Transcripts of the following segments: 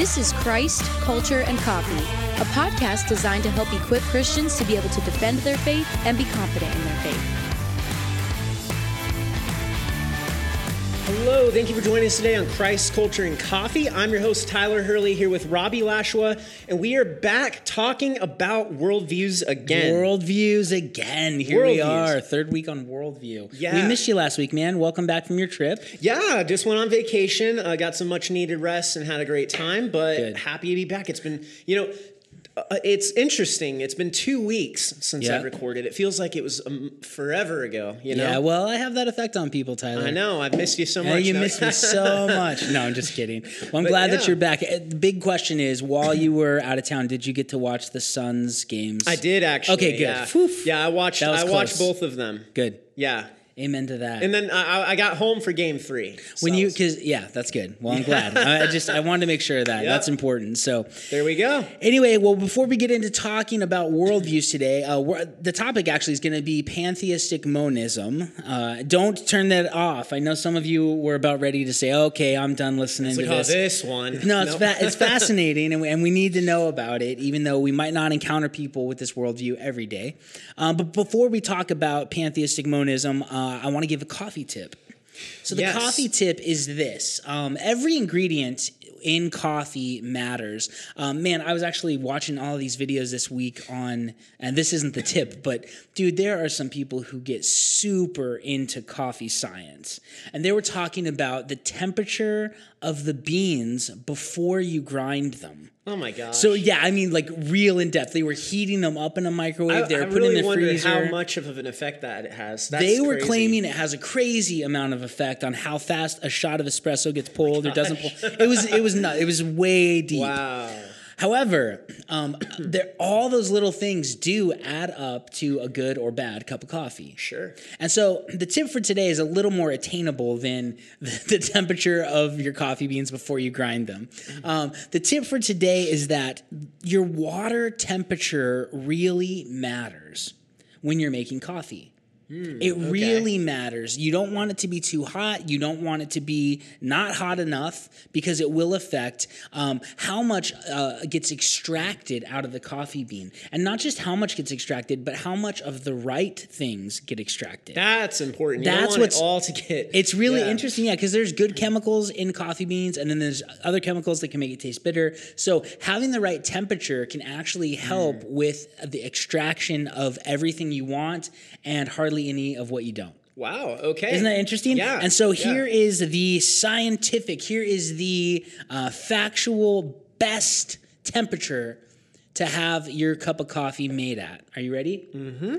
This is Christ, Culture, and Coffee, a podcast designed to help equip Christians to be able to defend their faith and be confident in their faith. Hello, thank you for joining us today on Christ, Culture, and Coffee. I'm your host, Tyler Hurley, here with Robbie Lashua, and we are back talking about worldviews again. Here we are, third week on worldview. Yeah. We missed you last week, man. Welcome back from your trip. Yeah, just went on vacation, got some much-needed rest, and had a great time, but happy to be back. It's been, it's interesting. It's been 2 weeks since I recorded. It feels like it was forever ago, you know? Yeah, well, I have that effect on people, Tyler. I know. I've missed you so much. You missed me so much. No, I'm just kidding. Well, I'm glad that you're back. The big question is, while you were out of town, did you get to watch the Suns games? I did, actually. Okay, good. Yeah, I watched both of them. Good. Yeah. Amen to that. And then I got home for game three. That's good. Well, I'm glad. I wanted to make sure that that's important. So there we go. Anyway, well, before we get into talking about worldviews today, the topic actually is going to be pantheistic monism. Don't turn that off. I know some of you were about ready to say, okay, I'm done listening to this. This one. No, it's fascinating, and we need to know about it, even though we might not encounter people with this worldview every day. But before we talk about pantheistic monism, I want to give a coffee tip. So the coffee tip is this. Every ingredient in coffee matters. I was actually watching all of these videos this week and this isn't the tip, but dude, there are some people who get super into coffee science. And they were talking about the temperature of the beans before you grind them. Oh my gosh. So real in depth. They were heating them up in a microwave. They were putting them in the freezer. I really wondered how much of an effect that it has. They were claiming it has a crazy amount of effect on how fast a shot of espresso gets pulled or doesn't pull. It was nuts. It was way deep. Wow. However, all those little things do add up to a good or bad cup of coffee. Sure. And so the tip for today is a little more attainable than the temperature of your coffee beans before you grind them. The tip for today is that your water temperature really matters when you're making coffee. Really matters. You don't want it to be too hot. You don't want it to be not hot enough because it will affect how much gets extracted out of the coffee bean. And not just how much gets extracted, but how much of the right things get extracted. That's important. That's what's all to get. It's really interesting, because there's good chemicals in coffee beans, and then there's other chemicals that can make it taste bitter. So having the right temperature can actually help with the extraction of everything you want and hardly any of what you don't. Wow. Okay. Isn't that interesting? Yeah. And so here is the factual best temperature to have your cup of coffee made at. Are you ready? Mm-hmm.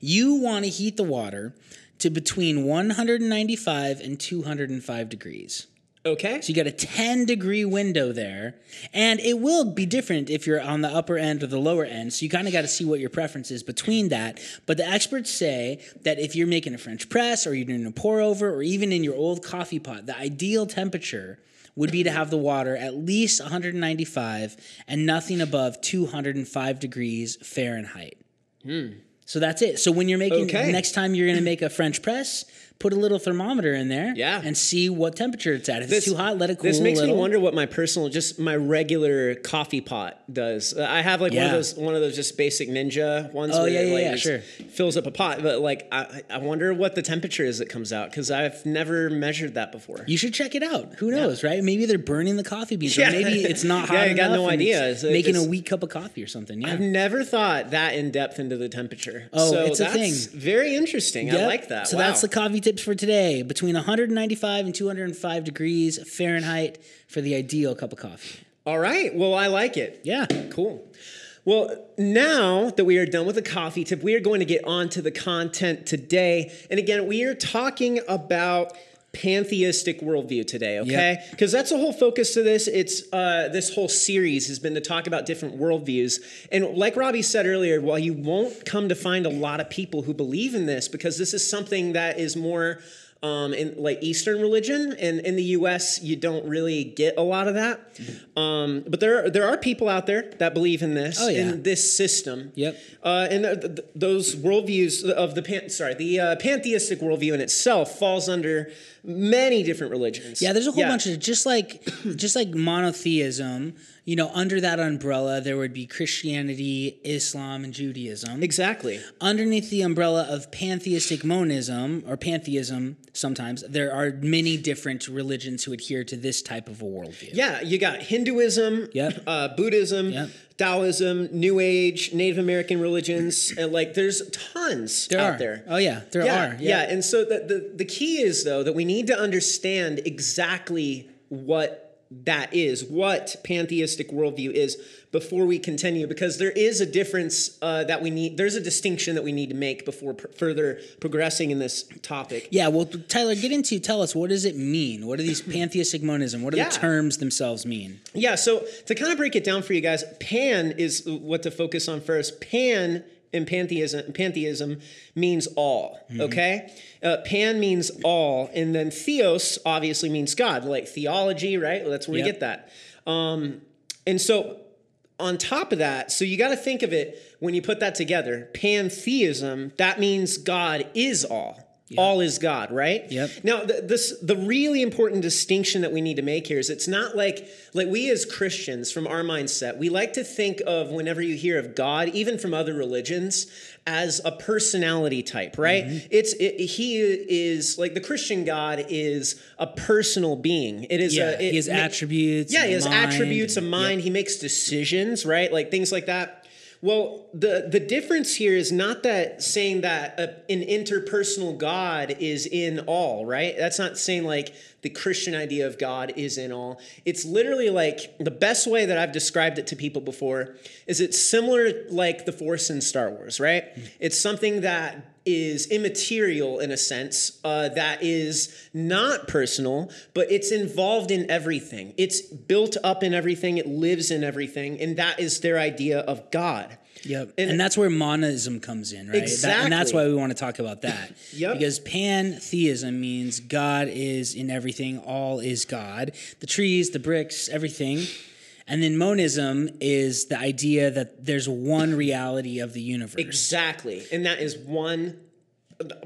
You want to heat the water to between 195 and 205 degrees. Okay. So you got a 10-degree window there, and it will be different if you're on the upper end or the lower end, so you kind of got to see what your preference is between that, but the experts say that if you're making a French press or you're doing a pour-over or even in your old coffee pot, the ideal temperature would be to have the water at least 195 and nothing above 205 degrees Fahrenheit. So that's it. So when you're making, next time you're going to make a French press, put a little thermometer in there and see what temperature it's at. If it's too hot, let it cool a little. This makes me wonder what my personal, just my regular coffee pot does. I have one of those just basic Ninja ones fills up a pot, but I wonder what the temperature is that comes out because I've never measured that before. You should check it out. Who knows, right? Maybe they're burning the coffee beans or maybe it's not hot enough. I got no idea. It's making a weak cup of coffee or something. Yeah. I've never thought that in depth into the temperature. Oh, so it's a thing. Very interesting. Yep. I like that. So that's the coffee tip for today, between 195 and 205 degrees Fahrenheit for the ideal cup of coffee. All right. Well, I like it. Yeah. Cool. Well, now that we are done with the coffee tip, we are going to get on to the content today. And again, we are talking about pantheistic worldview today, okay? Because that's the whole focus to this. It's this whole series has been to talk about different worldviews. And like Robbie said earlier, while you won't come to find a lot of people who believe in this, because this is something that is more in like Eastern religion, and in the US you don't really get a lot of that. But there are people out there that believe in this, in this system. Yep. And those worldviews of the pantheistic worldview in itself falls under many different religions. Yeah, there's a whole bunch of just like monotheism. You know, under that umbrella, there would be Christianity, Islam, and Judaism. Exactly. Underneath the umbrella of pantheistic monism, or pantheism sometimes, there are many different religions who adhere to this type of a worldview. Yeah, you got Hinduism, Buddhism, Taoism, New Age, Native American religions, and like there's tons out there. Oh yeah, there are. Yeah, and so the key is, though, that we need to understand exactly what pantheistic worldview is before we continue, because there is a difference that we need. There's a distinction that we need to make before further progressing in this topic. Yeah, well, Tyler, tell us, what does it mean? What are these pantheistic monism? What do the terms themselves mean? Yeah, so to kind of break it down for you guys, pan is what to focus on first. Pan in pantheism means all, okay? Pan means all, and then theos obviously means God, like theology, right? Well, that's where we get that. And so on top of that, so you got to think of it when you put that together, pantheism, that means God is all. Yep. All is God, right? Yep. Now, the really important distinction that we need to make here is it's not like we as Christians from our mindset, we like to think of whenever you hear of God, even from other religions, as a personality type, right? Mm-hmm. He is like the Christian God is a personal being. It is he has attributes. Yeah, he has attributes of mind. He makes decisions, right? Like things like that. Well, the difference here is not that saying that an interpersonal God is in all, right? That's not saying like the Christian idea of God is in all. It's literally like the best way that I've described it to people before is it's similar like the Force in Star Wars, right? Mm-hmm. It's something that is immaterial in a sense, that is not personal, but it's involved in everything. It's built up in everything. It lives in everything. And that is their idea of God. Yep. And that's where monism comes in, right? Exactly. And that's why we want to talk about that. Yep. Because pantheism means God is in everything. All is God. The trees, the bricks, everything. And then monism is the idea that there's one reality of the universe. Exactly. And that is one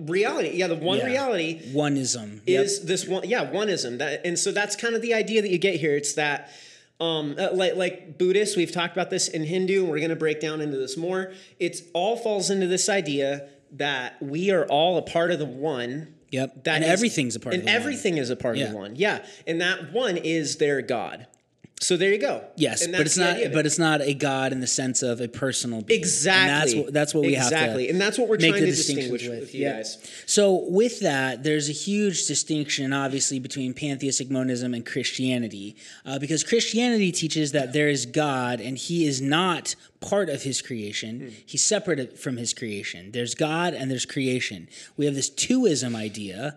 reality. Yeah, the one reality. Oneism. Is this one. Yeah, oneism. And so that's kind of the idea that you get here. It's that like Buddhists, we've talked about this in Hindu, and we're going to break down into this more. It all falls into this idea that we are all a part of the one. Yep. Everything's a part of the one. And everything is a part of the one. Yeah. And that one is their God. So there you go. Yes, but it's not a God in the sense of a personal being. Exactly. And that's what we have to exactly. And that's what we're trying to distinguish with you guys. So with that, there's a huge distinction, obviously, between pantheistic monism and Christianity, because Christianity teaches that there is God and he is not part of his creation. He's separate from his creation. There's God and there's creation. We have this twoism idea,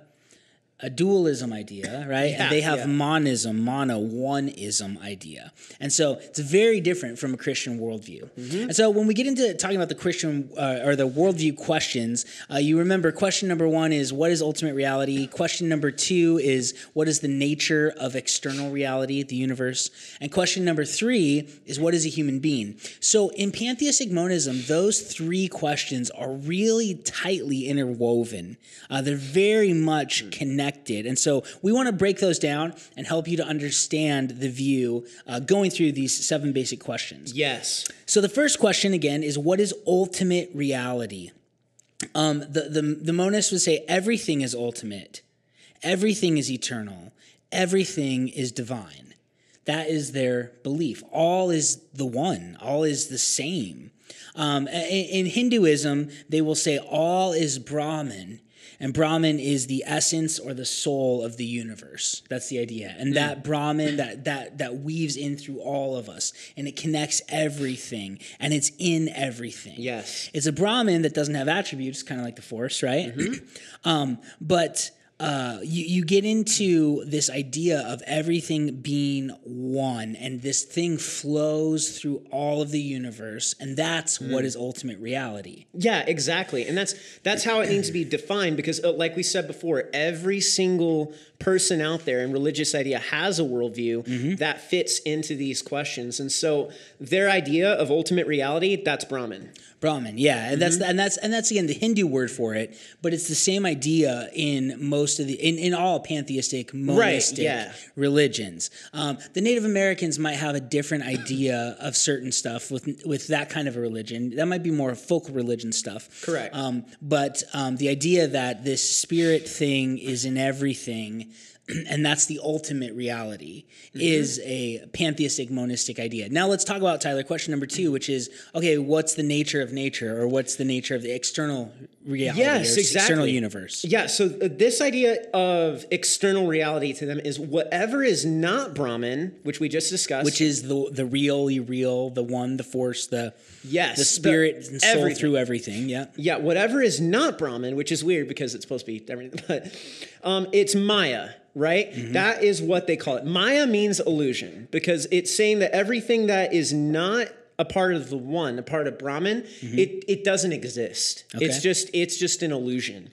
a dualism idea, right? Yeah, and they have monism, one-ism idea. And so it's very different from a Christian worldview. Mm-hmm. And so when we get into talking about the Christian or the worldview questions, you remember question number 1 is, what is ultimate reality? Question number 2 is, what is the nature of external reality, the universe? And question number 3 is, what is a human being? So in pantheistic monism, those 3 questions are really tightly interwoven. They're very much connected. And so we want to break those down and help you to understand the view going through these 7 basic questions. Yes. So the first question, again, is, what is ultimate reality? The monist would say everything is ultimate. Everything is eternal. Everything is divine. That is their belief. All is the one. All is the same. In Hinduism, they will say all is Brahman. And Brahman is the essence or the soul of the universe. That's the idea. And that Brahman, that weaves in through all of us. And it connects everything. And it's in everything. Yes. It's a Brahman that doesn't have attributes, kind of like the Force, right? Mm-hmm. But you get into this idea of everything being one, and this thing flows through all of the universe, and that's what is ultimate reality. Yeah, exactly. And that's how it needs to be defined, because like we said before, every single person out there in religious idea has a worldview that fits into these questions. And so their idea of ultimate reality, that's Brahman. Brahman, yeah, and that's again the Hindu word for it, but it's the same idea in most of the in all pantheistic monistic religions. The Native Americans might have a different idea of certain stuff with that kind of a religion. That might be more folk religion stuff, correct? But the idea that this spirit thing is in everything, and that's the ultimate reality, is a pantheistic monistic idea. Now let's talk about, Tyler, question number 2, which is, okay, what's the nature of nature, or what's the nature of the external reality, or external universe? Yeah, so this idea of external reality to them is whatever is not Brahman, which we just discussed. Which is the real, the one, the force, the spirit and soul through everything, Yeah, whatever is not Brahman, which is weird because it's supposed to be everything, but it's Maya. Right? That is what they call it. Maya means illusion, because it's saying that everything that is not a part of the one, a part of Brahman, it doesn't exist. Okay. It's just an illusion.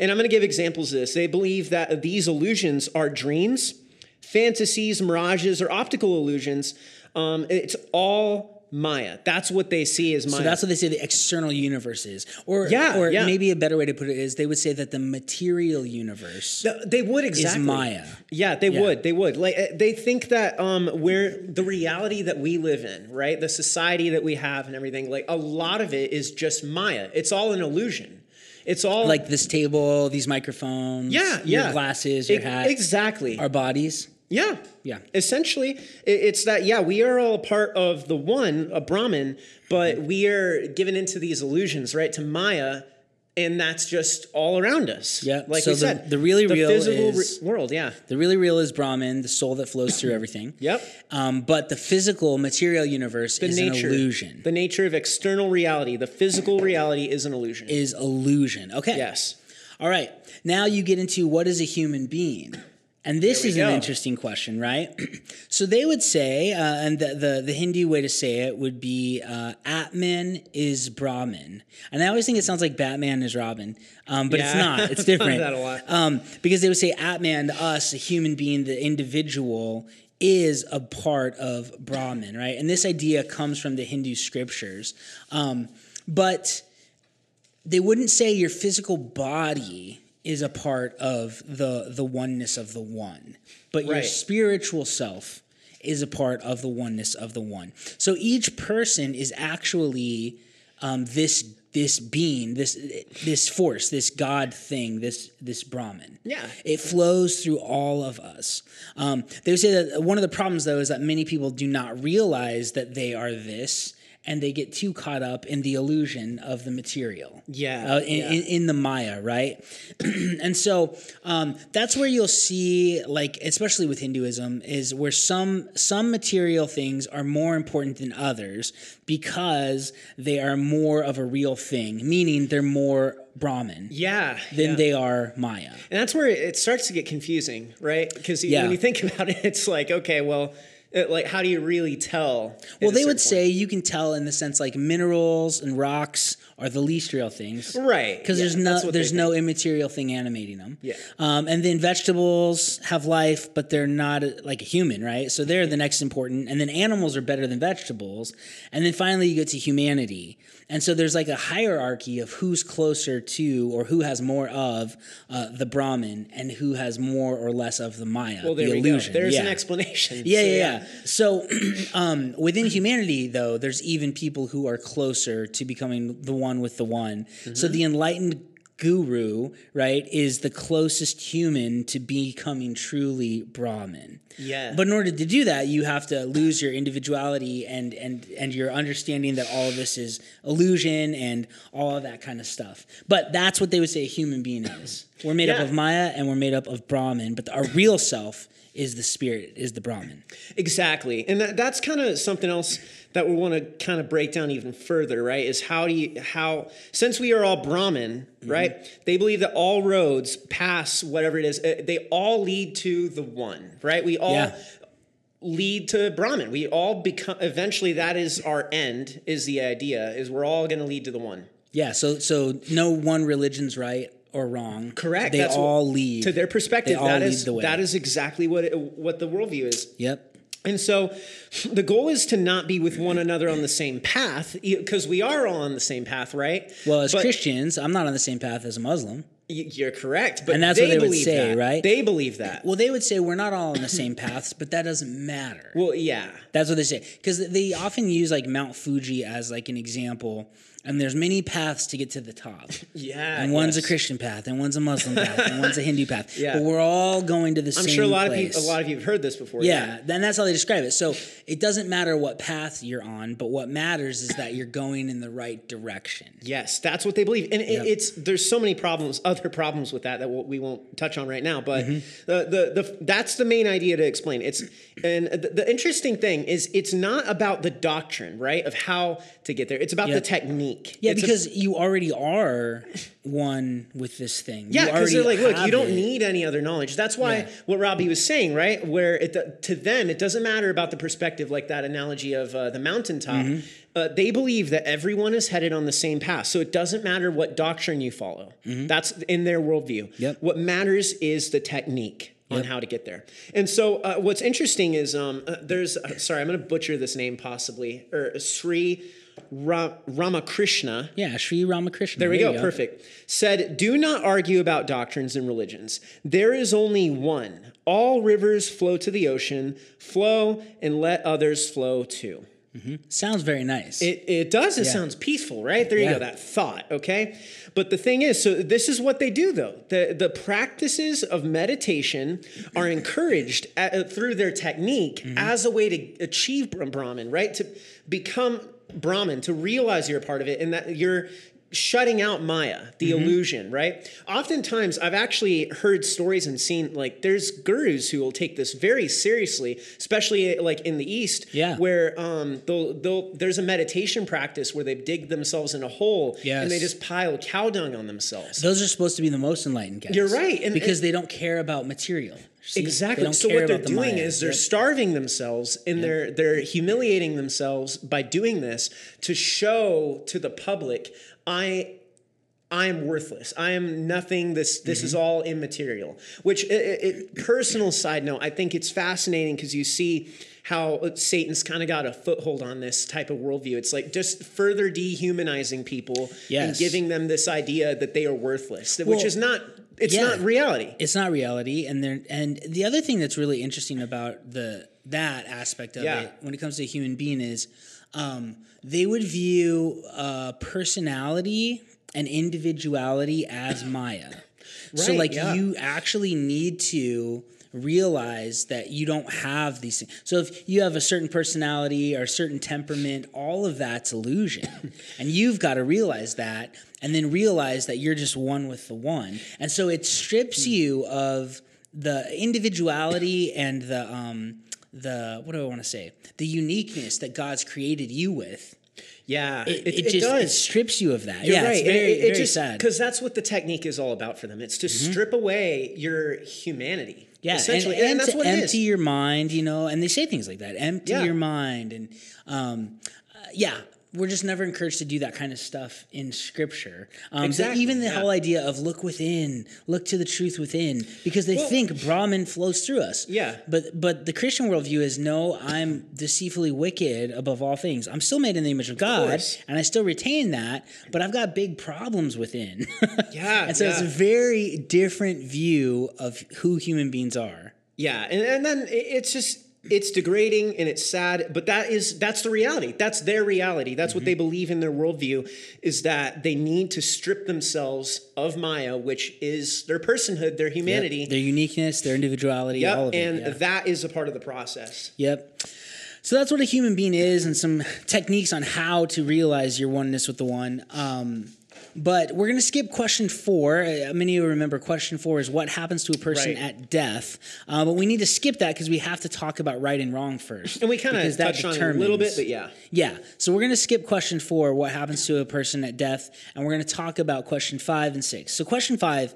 And I'm going to give examples of this. They believe that these illusions are dreams, fantasies, mirages, or optical illusions. It's all Maya. That's what they see as Maya. So that's what they say the external universe is. Or maybe a better way to put it is they would say that the material universe is Maya. Yeah, they would. Like they think that where the reality that we live in, right? The society that we have and everything, like a lot of it is just Maya. It's all an illusion. It's all like this table, these microphones, your glasses, your hat. Exactly. Our bodies. Yeah. Essentially, it's that, we are all a part of the one, a Brahman, but we are given into these illusions, right, to Maya, and that's just all around us. Yeah. Like so you said, the really real physical world, the really real is Brahman, the soul that flows through everything. But the physical material universe is an illusion. The nature of external reality, the physical reality is an illusion. Is illusion. Okay. Yes. All right. Now you get into what is a human being? And this is an interesting question, right? So they would say, and the Hindu way to say it would be Atman is Brahman. And I always think it sounds like Batman is Robin, but it's not. It's different. That a lot. Because they would say Atman, us, a human being, the individual, is a part of Brahman, right? And this idea comes from the Hindu scriptures. But they wouldn't say your physical body is a part of the oneness of the one. But your spiritual self is a part of the oneness of the one. So each person is actually this being, this force, this God thing, this Brahman. Yeah. It flows through all of us. They would say that one of the problems, though, is that many people do not realize that they are this, and they get too caught up in the illusion of the material. In the Maya, right? And so that's where you'll see, like, especially with Hinduism, is where some material things are more important than others because they are more of a real thing, meaning they're more Brahman than they are Maya. And that's where it starts to get confusing, right? Because when you think about it, it's like, okay, well, like, how do you really tell? Well, they would say you can tell in the sense like minerals and rocks are the least real things. Right. Because there's no immaterial thing animating them. Yeah. And then vegetables have life, but they're not like a human, right? So they're the next important. And then animals are better than vegetables. And then finally you get to humanity. And so there's like a hierarchy of who's closer to or who has more of the Brahman and who has more or less of the Maya, well, there the illusion. There's an explanation. Yeah. So within humanity, though, there's even people who are closer to becoming the one with the one. So the enlightened guru, right, is the closest human to becoming truly Brahman. Yeah. But in order to do that, you have to lose your individuality and your understanding that all of this is illusion and all of that kind of stuff. But that's what they would say a human being is. We're made up of Maya and we're made up of Brahman, but our real self is the spirit, is the Brahman. Exactly. And that's kind of something else that we want to kind of break down even further, right? Is how since we are all Brahman, mm-hmm. right? They believe that all roads pass whatever it is. They all lead to the one, right? We all lead to Brahman. We all become, eventually that is our end, is the idea, is we're all going to lead to the one. Yeah. So no one religion's right or wrong. Correct. They all lead to their perspective. That is the way. That is exactly what the worldview is. Yep. And so the goal is to not be with one another on the same path, because we are all on the same path, right? Well, as Christians, I'm not on the same path as a Muslim. You're correct. But and that's what they would say, that. Right? They believe that. Well, they would say we're not all on the same paths, but that doesn't matter. Well, yeah. That's what they say. Because they often use like Mount Fuji as like an example. And there's many paths to get to the top. Yeah. And one's a Christian path, and one's a Muslim path, and one's a Hindu path. Yeah. But we're all going to the same place. I'm sure a lot of you have heard this before. Yeah. Then that's how they describe it. So it doesn't matter what path you're on, but what matters is that you're going in the right direction. Yes, that's what they believe. And there's so many problems, other problems with that we won't touch on right now. But mm-hmm. That's the main idea to explain. And the interesting thing is it's not about the doctrine, right, of how to get there. It's about the technique. Yeah, because you already are one with this thing. Yeah, because they're like, look, you don't need any other knowledge. That's why what Robbie was saying, right? Where to them, it doesn't matter about the perspective, like that analogy of the mountaintop. Mm-hmm. They believe that everyone is headed on the same path. So it doesn't matter what doctrine you follow. Mm-hmm. That's in their worldview. Yep. What matters is the technique. Yep. On how to get there. And so what's interesting is sorry, I'm going to butcher this name possibly, or Sri Ramakrishna. Yeah, Sri Ramakrishna. There we go. Perfect. Said, do not argue about doctrines and religions. There is only one. All rivers flow to the ocean. Flow and let others flow too. Mm-hmm. Sounds very nice. It does. It sounds peaceful, right? There you go, that thought, okay? But the thing is, so this is what they do, though. The practices of meditation are encouraged through their technique mm-hmm. as a way to achieve Brahman, right? To become Brahman, to realize you're a part of it and that you're shutting out Maya, the mm-hmm. illusion, right? Oftentimes, I've actually heard stories and seen, like, there's gurus who will take this very seriously, especially, like, in the East, where there's a meditation practice where they dig themselves in a hole, and they just pile cow dung on themselves. Those are supposed to be the most enlightened guys. You're right. Because they don't care about material. See, exactly. So what they're doing is they're starving themselves and they're humiliating themselves by doing this to show to the public, I am worthless. I am nothing. This mm-hmm. is all immaterial, which personal side note, I think it's fascinating because you see how Satan's kind of got a foothold on this type of worldview. It's like just further dehumanizing people and giving them this idea that they are worthless, which is not... It's not reality. It's not reality. And the other thing that's really interesting about that aspect of it when it comes to a human being is they would view personality and individuality as Maya. Right, so like you actually need to realize that you don't have these things. So if you have a certain personality or a certain temperament, all of that's illusion. And you've got to realize that and then realize that you're just one with the one. And so it strips you of the individuality and the uniqueness that God's created you with. Yeah, it strips you of that. You're right. It's very, very sad. Because that's what the technique is all about for them. It's to mm-hmm. strip away your humanity. Yeah, essentially, and that's what it is. Empty your mind, you know. And they say things like that. Empty your mind, and we're just never encouraged to do that kind of stuff in Scripture. Exactly. So even the whole idea of look within, look to the truth within, because they think Brahman flows through us. Yeah. But the Christian worldview is, no, I'm deceitfully wicked above all things. I'm still made in the image of God, and I still retain that, but I've got big problems within. And so it's a very different view of who human beings are. Yeah, and then it's just... It's degrading and it's sad, but that's the reality. That's their reality. That's mm-hmm. what they believe in their worldview, is that they need to strip themselves of Maya, which is their personhood, their humanity, their uniqueness, their individuality, all of it. And that is a part of the process. Yep. So that's what a human being is, and some techniques on how to realize your oneness with the one. But we're going to skip question 4. Many of you remember question 4 is what happens to a person at death. But we need to skip that because we have to talk about right and wrong first. And we kind of touched on it a little bit, but yeah. Yeah. So we're going to skip question 4, what happens to a person at death, and we're going to talk about question 5 and 6. So question 5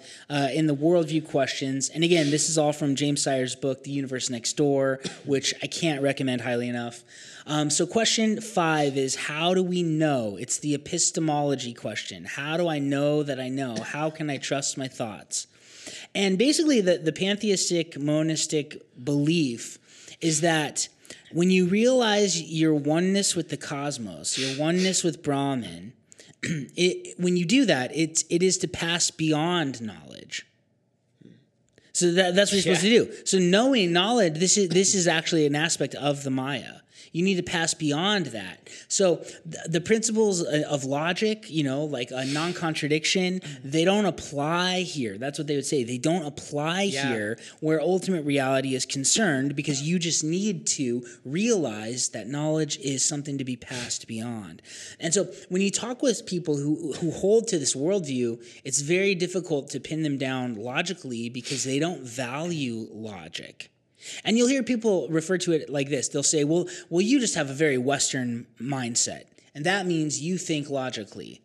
in the worldview questions, and again, this is all from James Sire's book, The Universe Next Door, which I can't recommend highly enough. So question 5 is how do we know? It's the epistemology question. How do I know that I know? How can I trust my thoughts? And basically the pantheistic monistic belief is that when you realize your oneness with the cosmos, your oneness with Brahman, when you do that, it is to pass beyond knowledge. So that's what you're supposed to do. So knowing knowledge, this is actually an aspect of the Maya. You need to pass beyond that. So the principles of logic, you know, like a non-contradiction, they don't apply here. That's what they would say. They don't apply here where ultimate reality is concerned, because you just need to realize that knowledge is something to be passed beyond. And so when you talk with people who hold to this worldview, it's very difficult to pin them down logically because they don't value logic. And you'll hear people refer to it like this. They'll say, well, you just have a very Western mindset, and that means you think logically.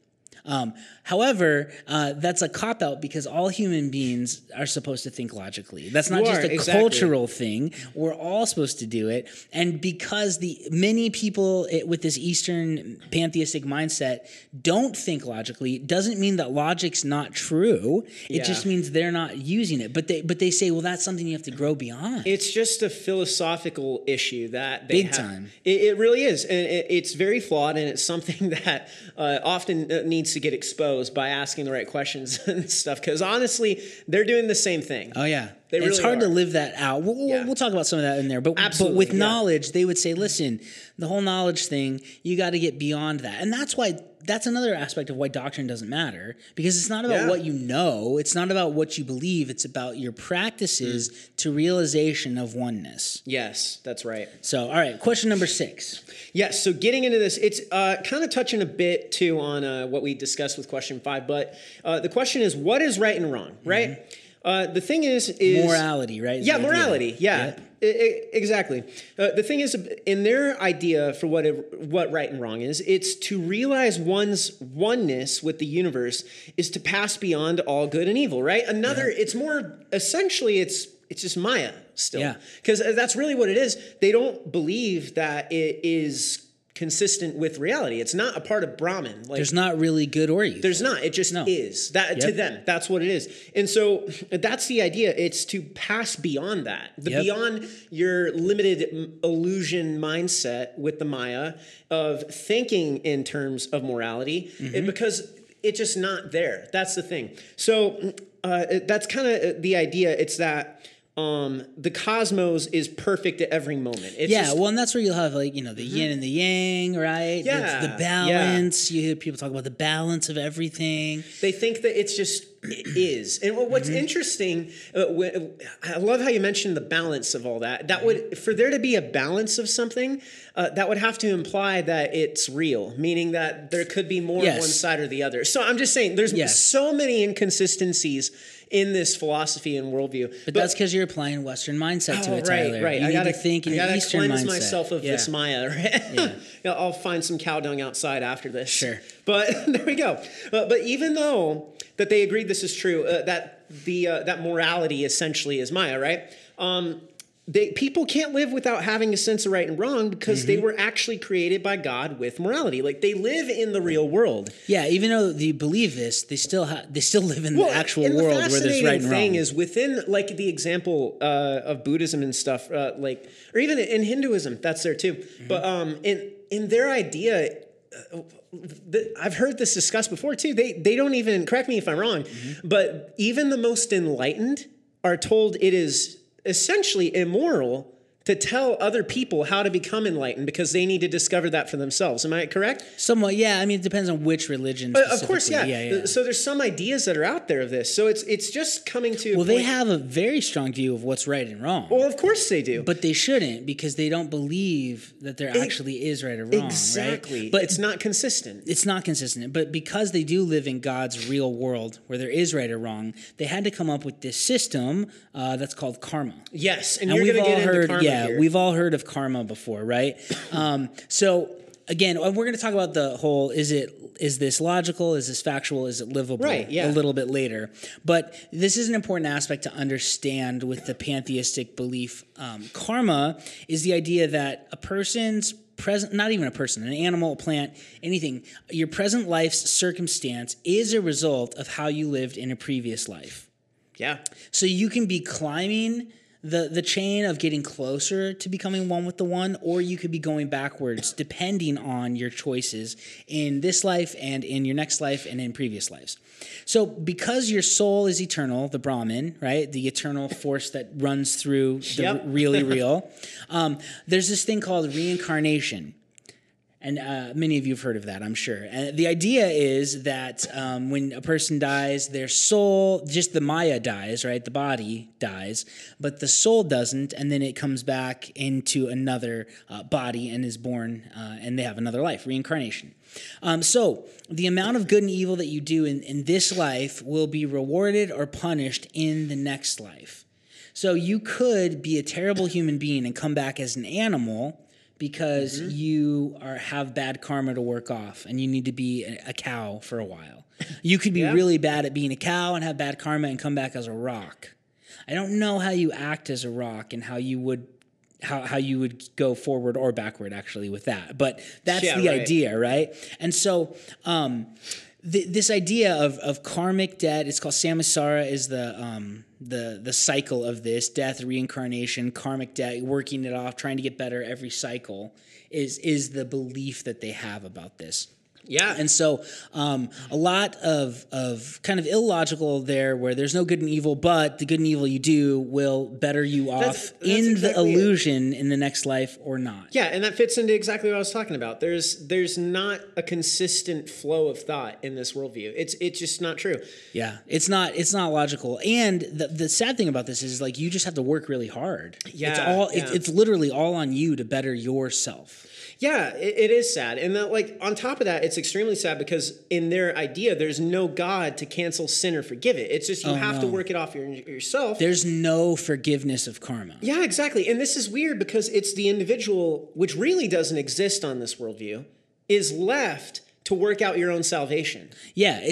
However, that's a cop-out because all human beings are supposed to think logically. That's not just a cultural thing. We're all supposed to do it. And because many people with this Eastern pantheistic mindset don't think logically, doesn't mean that logic's not true. It just means they're not using it. But they say, well, that's something you have to grow beyond. It's just a philosophical issue that they have. Big time. It really is. And it's very flawed, and it's something that often needs to get exposed by asking the right questions and stuff, because honestly they're doing the same thing. Oh yeah, it's hard to live that out. We'll talk about some of that in there, but with knowledge they would say, listen, the whole knowledge thing, you got to get beyond that. And that's why, that's another aspect of why doctrine doesn't matter, because it's not about what you know, it's not about what you believe, it's about your practices to realization of oneness. Yes, that's right. So, all right, question number 6. Yes, so getting into this, it's kind of touching a bit too on what we discussed with question 5, but the question is, what is right and wrong, right? Mm-hmm. The thing is morality, right? Yeah, morality. Yeah, yep. Exactly. The thing is, in their idea for what right and wrong is, it's to realize one's oneness with the universe is to pass beyond all good and evil, right? It's more essentially, it's just Maya still, because that's really what it is. They don't believe that it is consistent with reality. It's not a part of Brahman. Like, there's not really good or evil. There's not. It just is. That to them, that's what it is. And so that's the idea. It's to pass beyond that, beyond your limited illusion mindset with the Maya of thinking in terms of morality, because it's just not there. That's the thing. So that's kind of the idea. It's that the cosmos is perfect at every moment. It's and that's where you'll have, like, you know, the yin and the yang, right? Yeah. It's the balance. You hear people talk about the balance of everything. They think that it's just it is. And what's interesting, I love how you mentioned the balance of all that. That would, for there to be a balance of something, that would have to imply that it's real, meaning that there could be more on one side or the other. So I'm just saying, there's so many inconsistencies in this philosophy and worldview. But that's because you're applying Western mindset to it, Tyler. Right. You need to think in an Eastern mindset. I gotta cleanse myself of this Maya, right? I'll find some cow dung outside after this. Sure. But there we go. But even though that they agreed this is true, that morality essentially is Maya, right? People can't live without having a sense of right and wrong because they were actually created by God with morality. Like, they live in the real world. Yeah, even though they believe this, they still live in the actual world where there's right and wrong. The fascinating thing is within, like, the example of Buddhism and stuff, like, or even in Hinduism, that's there too. But in their idea, I've heard this discussed before too. They don't even, correct me if I'm wrong, but even the most enlightened are told it is essentially immoral to tell other people how to become enlightened because they need to discover that for themselves. Am I correct? Somewhat, yeah. I mean, it depends on which religion specifically. Of course, yeah. So there's some ideas that are out there of this. So it's just coming to... Well, they have a very strong view of what's right and wrong. Well, of course they do. But they shouldn't, because they don't believe that there actually is right or wrong. Exactly. Right? But it's not consistent. It's not consistent. But because they do live in God's real world where there is right or wrong, they had to come up with this system that's called karma. Yes, and you're going to get into karma. Yeah, here. We've all heard of karma before, right? So again, we're going to talk about the whole, is this logical, is this factual, is it livable, right, yeah, a little bit later. But this is an important aspect to understand with the pantheistic belief. Karma is the idea that a person's present, not even a person, an animal, a plant, anything, your present life's circumstance is a result of how you lived in a previous life. Yeah. So you can be climbing the chain of getting closer to becoming one with the one, or you could be going backwards depending on your choices in this life and in your next life and in previous lives. So because your soul is eternal, the Brahman, right, the eternal force that runs through the really real, there's this thing called reincarnation. And many of you have heard of that, I'm sure. And the idea is that when a person dies, their soul, just the Maya dies, right? The body dies, but the soul doesn't, and then it comes back into another body and is born, and they have another life, reincarnation. So the amount of good and evil that you do in this life will be rewarded or punished in the next life. So you could be a terrible human being and come back as an animal, because you have bad karma to work off and you need to be a cow for a while. You could be really bad at being a cow and have bad karma and come back as a rock. I don't know how you act as a rock and how you would how you would go forward or backward actually with that. But that's the idea, right? And so this idea of karmic debt, it's called samsara, is the cycle of this, death, reincarnation, karmic debt, working it off, trying to get better every cycle, is the belief that they have about this. Yeah. And so a lot of kind of illogical there, where there's no good and evil, but the good and evil you do will better you off in exactly the illusion in the next life or not. Yeah, and that fits into exactly what I was talking about. There's not a consistent flow of thought in this worldview. It's just not true. Yeah, it's not logical. And the sad thing about this is, like, you just have to work really hard. Yeah, it's literally all on you to better yourself. Yeah, it is sad. And that, like, on top of that, it's extremely sad because in their idea, there's no God to cancel sin or forgive it. It's just you have to work it off yourself. There's no forgiveness of karma. Yeah, exactly. And this is weird because it's the individual, which really doesn't exist on this worldview, is left to work out your own salvation. Yeah,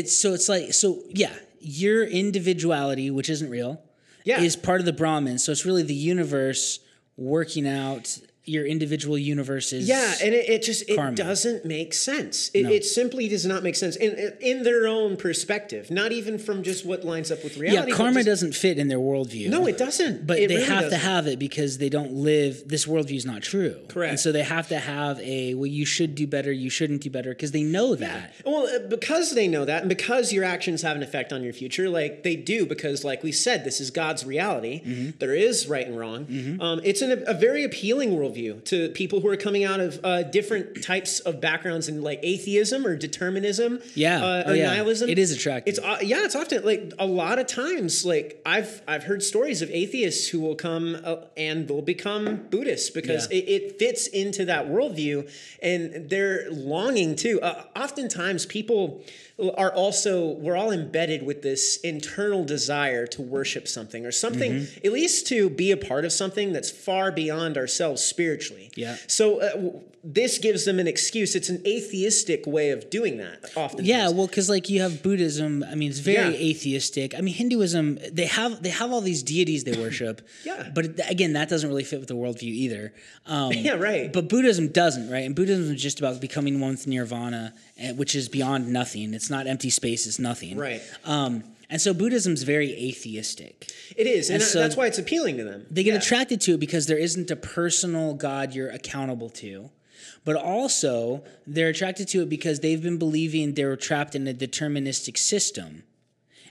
your individuality, which isn't real, is part of the Brahman. So it's really the universe working out your individual universes. Yeah, and it doesn't make sense. It simply does not make sense in their own perspective, not even from just what lines up with reality. Yeah, karma doesn't fit in their worldview. No, it doesn't. But they have to have it because they don't live, this worldview is not true. Correct. And so they have to have you should do better, you shouldn't do better, because they know that. Yeah. Well, because they know that, and because your actions have an effect on your future, like they do, because like we said, this is God's reality. Mm-hmm. There is right and wrong. Mm-hmm. It's a very appealing worldview to people who are coming out of different types of backgrounds in, like, atheism or determinism, nihilism. It is attractive. It's it's often, like, a lot of times, like, I've heard stories of atheists who will come and will become Buddhists because it fits into that worldview and their longing too. Oftentimes, people we're all embedded with this internal desire to worship something or something, at least to be a part of something that's far beyond ourselves spiritually. Yeah. So this gives them an excuse. It's an atheistic way of doing that oftentimes. Yeah, well, because, like, you have Buddhism. I mean, it's very atheistic. I mean, Hinduism, they have all these deities they worship. But again, that doesn't really fit with the worldview either. But Buddhism doesn't, right? And Buddhism is just about becoming one with nirvana, which is beyond nothing. It's not empty space, it's nothing. Right. And so Buddhism's very atheistic. It is, and so that's why it's appealing to them. They get attracted to it because there isn't a personal God you're accountable to, but also they're attracted to it because they've been believing they were trapped in a deterministic system,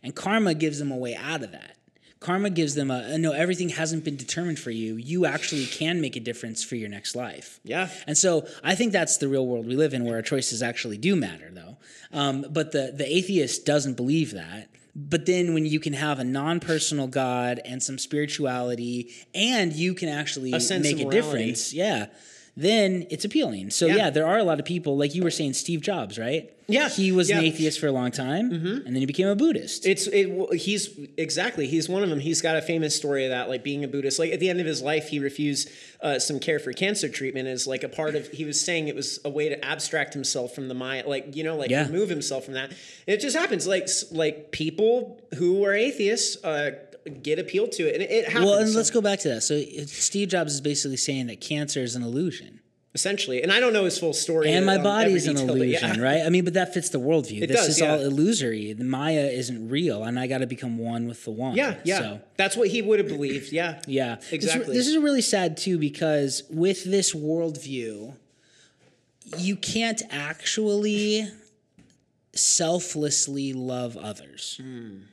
and karma gives them a way out of that. Karma gives them a, no, everything hasn't been determined for you. You actually can make a difference for your next life. Yeah. And so I think that's the real world we live in, where our choices actually do matter, though. But the atheist doesn't believe that. But then when you can have a non-personal God and some spirituality, and you can actually make a difference, yeah, then it's appealing. So yeah, there are a lot of people, like you were saying, Steve Jobs, right? Yeah, he was an atheist for a long time, and then he became a Buddhist. He's exactly, he's one of them. He's got a famous story of that, like being a Buddhist. Like at the end of his life, he refused some care for cancer treatment as like a part of. He was saying it was a way to abstract himself from the Maya, like remove himself from that. And it just happens, like people who are atheists get appealed to it, and it happens. Well, and let's go back to that. So Steve Jobs is basically saying that cancer is an illusion. Essentially, and I don't know his full story. And my body's an illusion, right? I mean, but that fits the worldview. This is all illusory. The Maya isn't real, and I got to become one with the one. Yeah, yeah. So that's what he would have believed. Yeah, yeah, exactly. This is really sad too, because with this worldview, you can't actually selflessly love others. Mm.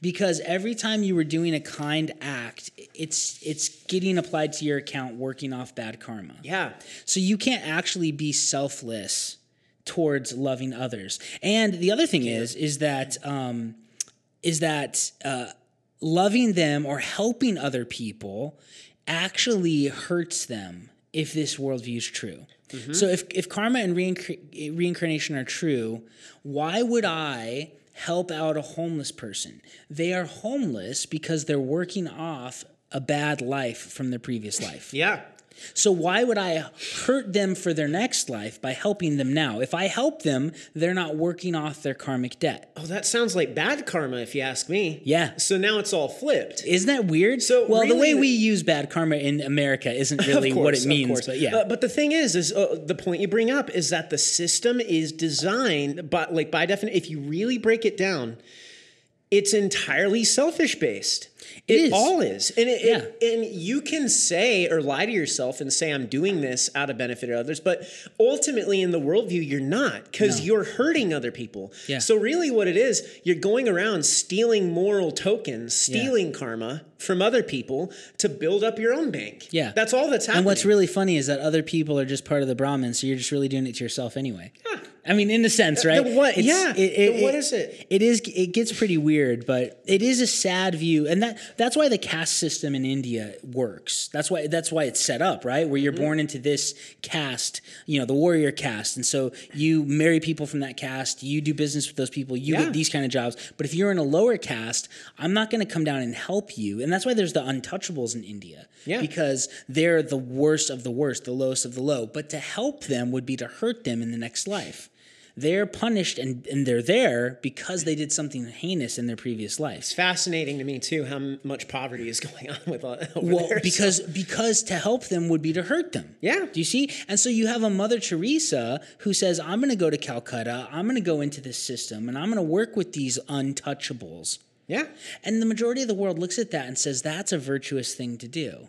Because every time you were doing a kind act, it's getting applied to your account, working off bad karma. Yeah. So you can't actually be selfless towards loving others. And the other thing is that loving them or helping other people actually hurts them if this worldview is true. Mm-hmm. So if karma and reincarnation are true, why would I help out a homeless person? They are homeless because they're working off a bad life from their previous life. Yeah. So why would I hurt them for their next life by helping them now? If I help them, they're not working off their karmic debt. Oh, that sounds like bad karma, if you ask me. Yeah. So now it's all flipped. Isn't that weird? So well, really the way we use bad karma in America isn't really what it means. But yeah. But the thing is the point you bring up is that the system is designed, but like by definition, if you really break it down, it's entirely selfish based. It all is. And you can say or lie to yourself and say, I'm doing this out of benefit of others. But ultimately in the worldview, you're not, because you're hurting other people. Yeah. So really what it is, you're going around stealing moral tokens, stealing karma from other people to build up your own bank. Yeah. That's all that's happening. And what's really funny is that other people are just part of the Brahman. So you're just really doing it to yourself anyway. Yeah. I mean, in a sense, right? What is it? It is. It gets pretty weird, but it is a sad view, and that's why the caste system in India works. That's why it's set up, right? Where you're born into this caste, the warrior caste, and so you marry people from that caste, you do business with those people, you get these kind of jobs. But if you're in a lower caste, I'm not going to come down and help you, and that's why there's the untouchables in India, because they're the worst of the worst, the lowest of the low. But to help them would be to hurt them in the next life. They're punished and they're there because they did something heinous in their previous life. It's fascinating to me, too, how much poverty is going on with all there. Because to help them would be to hurt them. Yeah. Do you see? And so you have a Mother Teresa who says, I'm going to go to Calcutta, I'm going to go into this system, and I'm going to work with these untouchables. Yeah. And the majority of the world looks at that and says, that's a virtuous thing to do.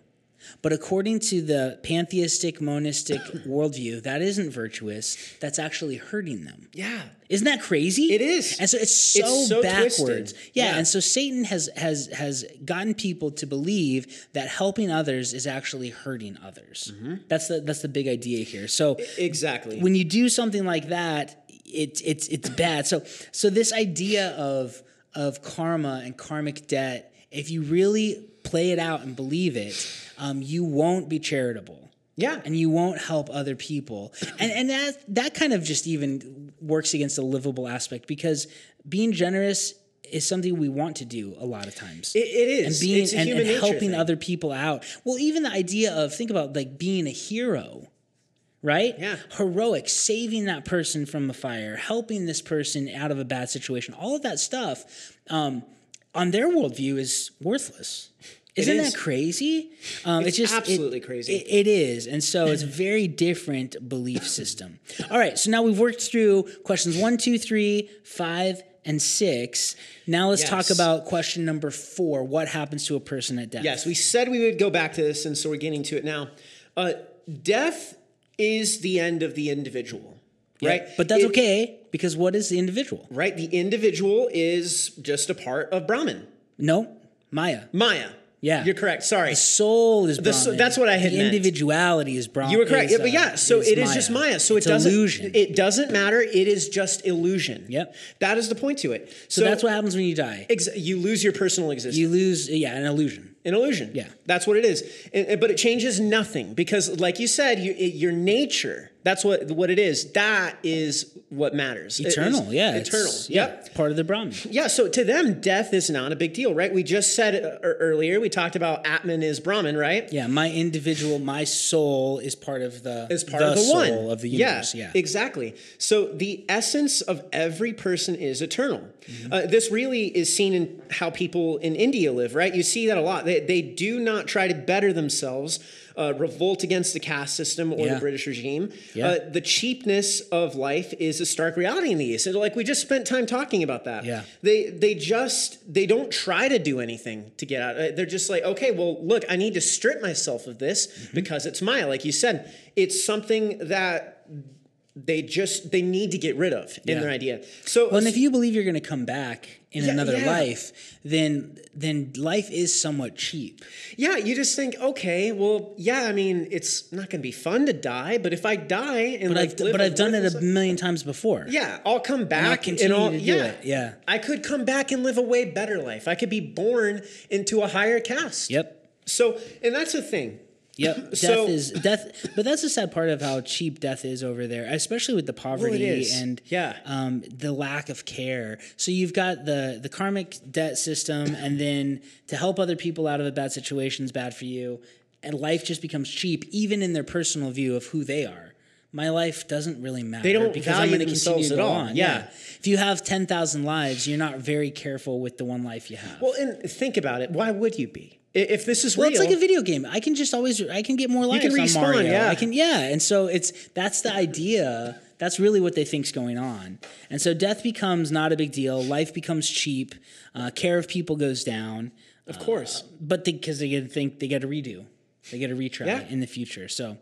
But according to the pantheistic monistic worldview, that isn't virtuous. That's actually hurting them. Yeah. Isn't that crazy? It is. And so it's so backwards. Yeah. And so Satan has gotten people to believe that helping others is actually hurting others. Mm-hmm. That's the big idea here. So exactly. When you do something like that, it's bad. So this idea of karma and karmic debt, if you really play it out and believe it, you won't be charitable. Yeah. And you won't help other people. And that kind of just even works against the livable aspect, because being generous is something we want to do a lot of times. It is. And it's a human nature thing. Helping other people out. Well, even the idea of, think about like being a hero. Right? Yeah. Heroic, saving that person from a fire, helping this person out of a bad situation, all of that stuff on their worldview is worthless. Isn't that crazy? It's just absolutely crazy. It is. And so it's a very different belief system. All right. So now we've worked through questions 1, 2, 3, 5, and 6. Now let's talk about question number 4. What happens to a person at death? Yes. We said we would go back to this, and so we're getting to it now. Death is the end of the individual. Right. Yeah, but that's okay, because what is the individual? Right. The individual is just a part of Brahman. No. Maya. Yeah. You're correct. Sorry. The soul is Brahman. That's what I had meant. The individuality is Brahman. You were correct. But yeah, so it is just Maya. So it's illusion. It doesn't matter. It is just illusion. Yep. That is the point to it. So that's what happens when you die. You lose your personal existence. You lose, an illusion. An illusion. Yeah. That's what it is. But it changes nothing because, like you said, your nature, that's what it is. That is what matters. Eternal. Yeah. Eternal. Yep. It's part of the Brahman. Yeah. So to them, death is not a big deal, right? We just said earlier, we talked about Atman is Brahman, right? Yeah. My soul is part of the soul one of the universe. Yeah, exactly. So the essence of every person is eternal. Mm-hmm. This really is seen in how people in India live, right? You see that a lot. They do not try to better themselves, revolt against the caste system or the British regime. Yeah. The cheapness of life is a stark reality in the East. So, like, we just spent time talking about that. Yeah. They don't try to do anything to get out. They're just like, okay, well, look, I need to strip myself of this because it's Maya. Like you said, it's something that they need to get rid of in their idea. So, well, and if you believe you're going to come back in another life, then life is somewhat cheap. Yeah, you just think, okay, well, I mean, it's not going to be fun to die, but if I die and I've done it a million times before. Yeah, I'll come back and I'll continue to do it. Yeah, I could come back and live a way better life. I could be born into a higher caste. Yep. So, and that's the thing. Yep, death is, but that's the sad part of how cheap death is over there, especially with the poverty and the lack of care. So you've got the karmic debt system, and then to help other people out of a bad situation is bad for you, and life just becomes cheap, even in their personal view of who they are. My life doesn't really matter. They don't value themselves at all. Yeah. If you have 10,000 lives, you're not very careful with the one life you have. Well, and think about it. Why would you be? If this is real, it's like a video game. I can just I can get more lives. You can respawn, on Mario. Yeah. And so that's the idea. That's really what they think's going on. And so death becomes not a big deal. Life becomes cheap. Care of people goes down. Of course, but because they think they get a redo, they get a retry in the future. So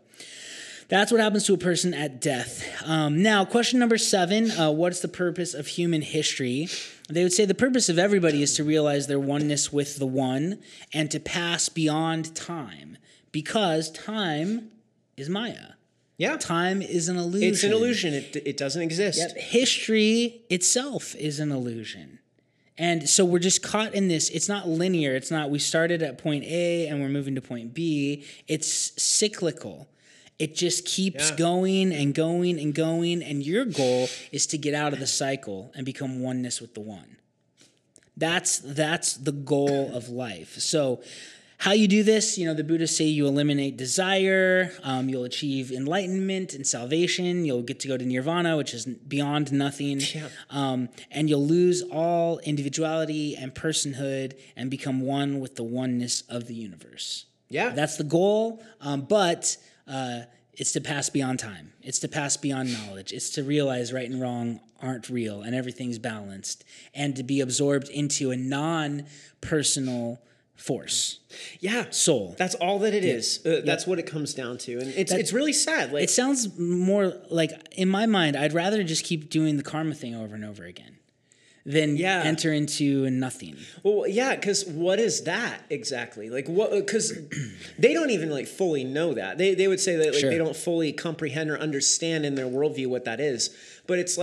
that's what happens to a person at death. Now, question number 7, what's the purpose of human history? They would say the purpose of everybody is to realize their oneness with the one and to pass beyond time because time is Maya. Yeah. Time is an illusion. It's an illusion. It doesn't exist. Yep. History itself is an illusion. And so we're just caught in this. It's not linear. It's not we started at point A and we're moving to point B. It's cyclical. It just keeps going and going and going, and your goal is to get out of the cycle and become oneness with the one. That's the goal of life. So how you do this, the Buddhists say you eliminate desire, you'll achieve enlightenment and salvation, you'll get to go to Nirvana, which is beyond nothing, and you'll lose all individuality and personhood and become one with the oneness of the universe. Yeah. That's the goal, but... it's to pass beyond time. It's to pass beyond knowledge. It's to realize right and wrong aren't real and everything's balanced and to be absorbed into a non-personal force. Yeah. Soul. That's all that it is. That's what it comes down to. And it's really sad. Like, it sounds more like, in my mind, I'd rather just keep doing the karma thing over and over again than enter into nothing. Well, because what is that exactly? Like, what? Because they don't even fully know that. They would say that they don't fully comprehend or understand in their worldview what that is. But it's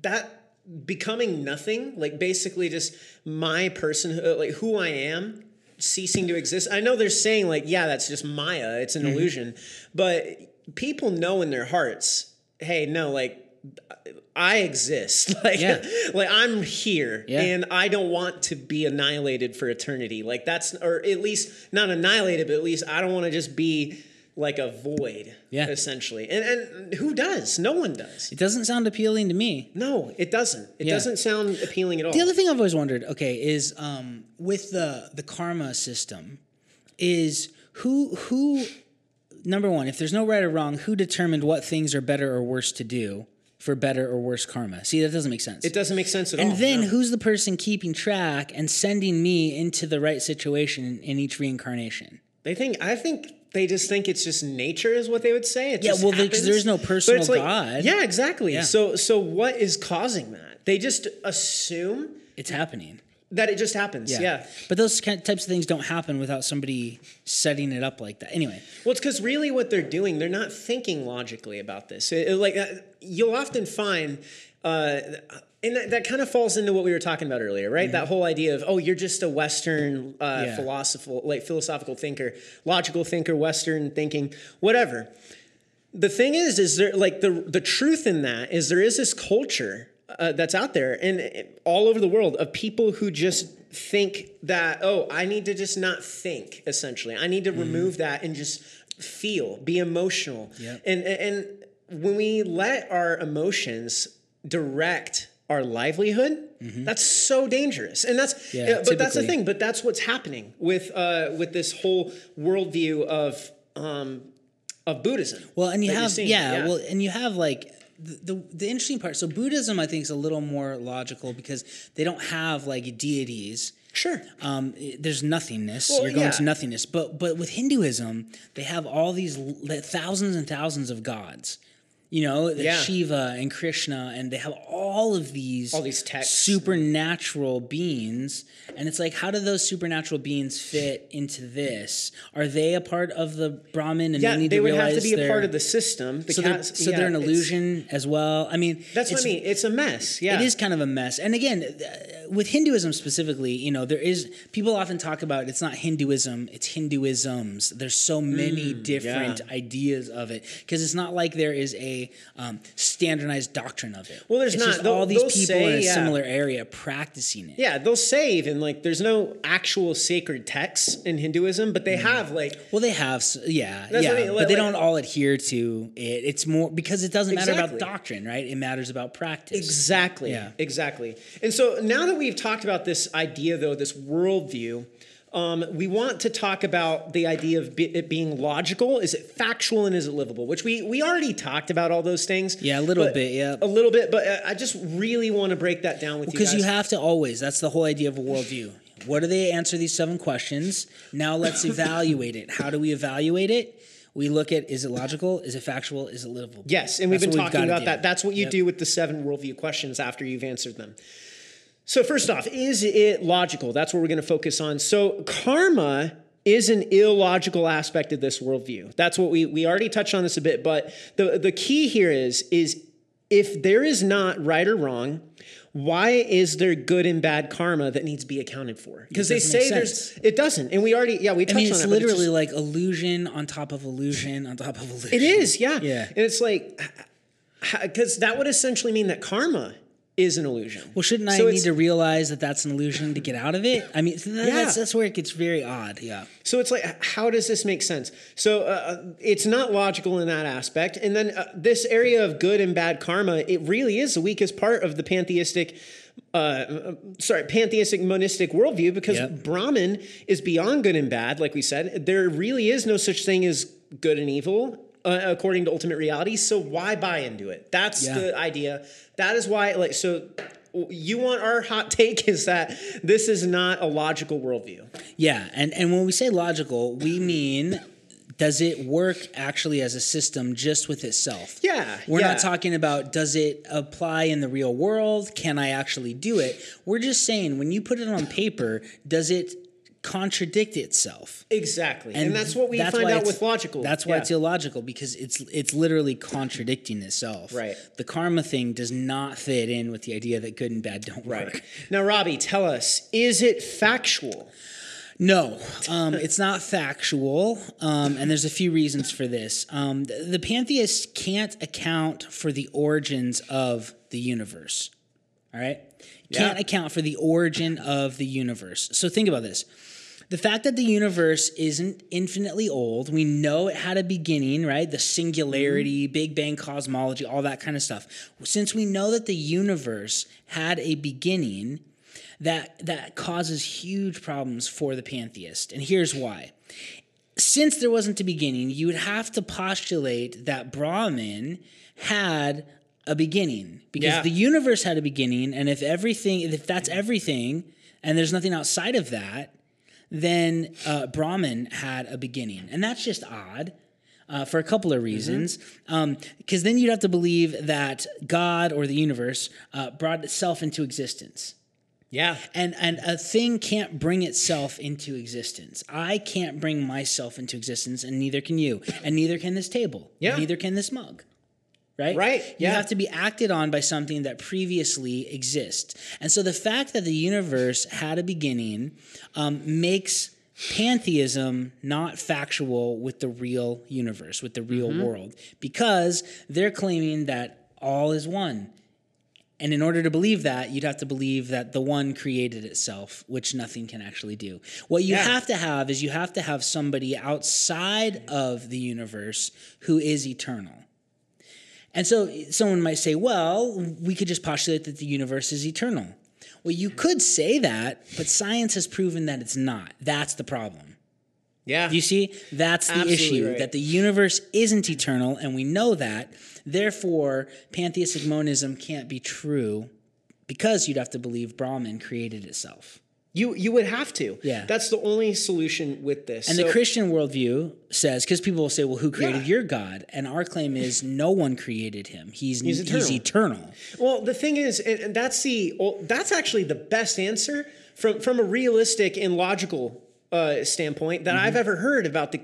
that becoming nothing, basically just my personhood, who I am, ceasing to exist. I know they're saying that's just Maya. It's an illusion. But people know in their hearts, hey, no, I exist. I'm here and I don't want to be annihilated for eternity. That's, or at least not annihilated, but at least I don't want to just be a void essentially. And who does? No one does. It doesn't sound appealing to me. No, it doesn't. It doesn't sound appealing at all. The other thing I've always wondered, is with the karma system is who, number one, if there's no right or wrong, who determined what things are better or worse to do? For better or worse karma. See, that doesn't make sense. It doesn't make sense at all. And then who's the person keeping track and sending me into the right situation in each reincarnation? I think they just think it's just nature is what they would say. It just happens. Because there's no personal God. Yeah, exactly. Yeah. So what is causing that? They just assume... It's happening. That it just happens, yeah. But those types of things don't happen without somebody setting it up like that. Anyway. Well, it's because really what they're doing, they're not thinking logically about this. You'll often find, and that kind of falls into what we were talking about earlier, right? Mm-hmm. That whole idea of, oh, you're just a Western philosophical thinker, logical thinker, Western thinking, whatever. The thing is there, like the truth in that is there is this culture that's out there and all over the world of people who just think that, oh, I need to just not think, essentially. I need to remove that and just feel, be emotional. Yep. And when we let our emotions direct our livelihood, that's so dangerous. And that's, but that's the thing, but that's what's happening with this whole worldview of Buddhism. Well, and you have, well, and you have like, the interesting part, so Buddhism, I think, is a little more logical because they don't have, like, deities. Sure. There's nothingness. Well, you're going to nothingness. But with Hinduism, they have all these thousands and thousands of gods. You know, Shiva and Krishna, and they have all these texts, supernatural beings. And it's like, how do those supernatural beings fit into this? Are they a part of the Brahman? And they would have to be a part of the system. So they're an illusion as well. I mean, that's what I mean. It's a mess. Yeah, it is kind of a mess. And again, with Hinduism specifically, you know, there is people often talk about it's not Hinduism, it's Hinduisms. There's so many different ideas of it because it's not like there is a standardized doctrine of it. Well, there's it's not just all these people in a similar area practicing it. Yeah, they'll say even like there's no actual sacred texts in Hinduism, but they have like. Well, they have, but they don't all adhere to it. It's more because it doesn't matter about doctrine, right? It matters about practice. Exactly. And so now that we've talked about this idea, though, this worldview. We want to talk about the idea of it being logical. Is it factual and is it livable? Which we already talked about all those things. Yeah, a little bit. But I just really want to break that down with you guys. Because you have to always. That's the whole idea of a worldview. What do they answer these 7 questions? Now let's evaluate it. How do we evaluate it? We look at, is it logical? Is it factual? Is it livable? Yes, and we've been talking about that. That's what you do with the 7 worldview questions after you've answered them. So first off, is it logical? That's what we're going to focus on. So karma is an illogical aspect of this worldview. That's what we already touched on this a bit, but the key here is if there is not right or wrong, why is there good and bad karma that needs to be accounted for? Because they say it doesn't. And we already, we touched on it. It's literally like illusion on top of illusion on top of illusion. It is, yeah. And it's like, because that would essentially mean that karma is an illusion. Well, shouldn't I need to realize that that's an illusion to get out of it? I mean, that's where it gets very odd. Yeah. So it's like, how does this make sense? So it's not logical in that aspect. And then this area of good and bad karma, it really is the weakest part of the pantheistic monistic worldview because Brahman is beyond good and bad. Like we said, there really is no such thing as good and evil. According to ultimate reality. So why buy into it? That's the idea. That is why, like, so you want our hot take is that this is not a logical worldview. Yeah. And when we say logical, we mean, does it work actually as a system just with itself? Yeah. We're not talking about, does it apply in the real world? Can I actually do it? We're just saying, when you put it on paper, does it contradict itself? Exactly. And that's what we find out with logical. That's why it's illogical, because it's literally contradicting itself. Right. The karma thing does not fit in with the idea that good and bad don't work. Now, Robbie, tell us, is it factual? No, it's not factual, and there's a few reasons for this. The pantheists can't account for the origins of the universe. All right? Can't account for the origin of the universe. So think about this. The fact that the universe isn't infinitely old, we know it had a beginning, right? The singularity, Big Bang cosmology, all that kind of stuff. Since we know that the universe had a beginning, that causes huge problems for the pantheist. And here's why. Since there wasn't a beginning, you would have to postulate that Brahman had a beginning, because the universe had a beginning, and if that's everything, and there's nothing outside of that, then Brahman had a beginning, and that's just odd for a couple of reasons. Because then you'd have to believe that God or the universe brought itself into existence. Yeah. And a thing can't bring itself into existence. I can't bring myself into existence, and neither can you, and neither can this table. Yeah. Neither can this mug. Right? Right. Yeah. You have to be acted on by something that previously exists. And so the fact that the universe had a beginning makes pantheism not factual with the real universe, with the real world, because they're claiming that all is one. And in order to believe that, you'd have to believe that the one created itself, which nothing can actually do. What you have to have is you have to have somebody outside of the universe who is eternal. And so someone might say, well, we could just postulate that the universe is eternal. Well, you could say that, but science has proven that it's not. That's the problem. Yeah. You see? That's the issue, right. That the universe isn't eternal, and we know that. Therefore, pantheistic monism can't be true because you'd have to believe Brahman created itself. You would have to. Yeah. That's the only solution with this. And so, the Christian worldview says, because people will say, well, who created your God? And our claim is no one created him. He's eternal. Well, the thing is, and that's actually the best answer from a realistic and logical standpoint that I've ever heard about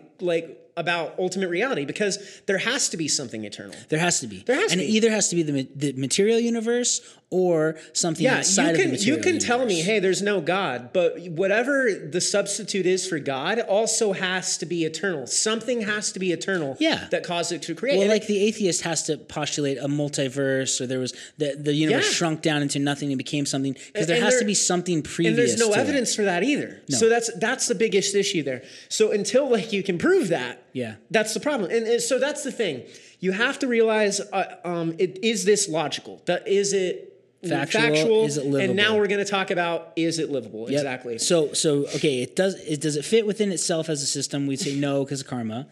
about ultimate reality, because there has to be something eternal. There has to be. It either has to be the material universe or something outside of the material universe. You can tell me, hey, there's no God, but whatever the substitute is for God also has to be eternal. Something has to be eternal that caused it to create. Well, and the atheist has to postulate a multiverse, or there was the universe shrunk down into nothing and became something, because there has to be something previous. And there's no evidence for that either. No. So that's the biggest issue there. So until you can prove that, that's the problem. And so that's the thing. You have to realize, is this logical? Is it factual? Is it livable? And now we're going to talk about, is it livable? Yep. Exactly. So okay, does it fit within itself as a system? We'd say no because of karma.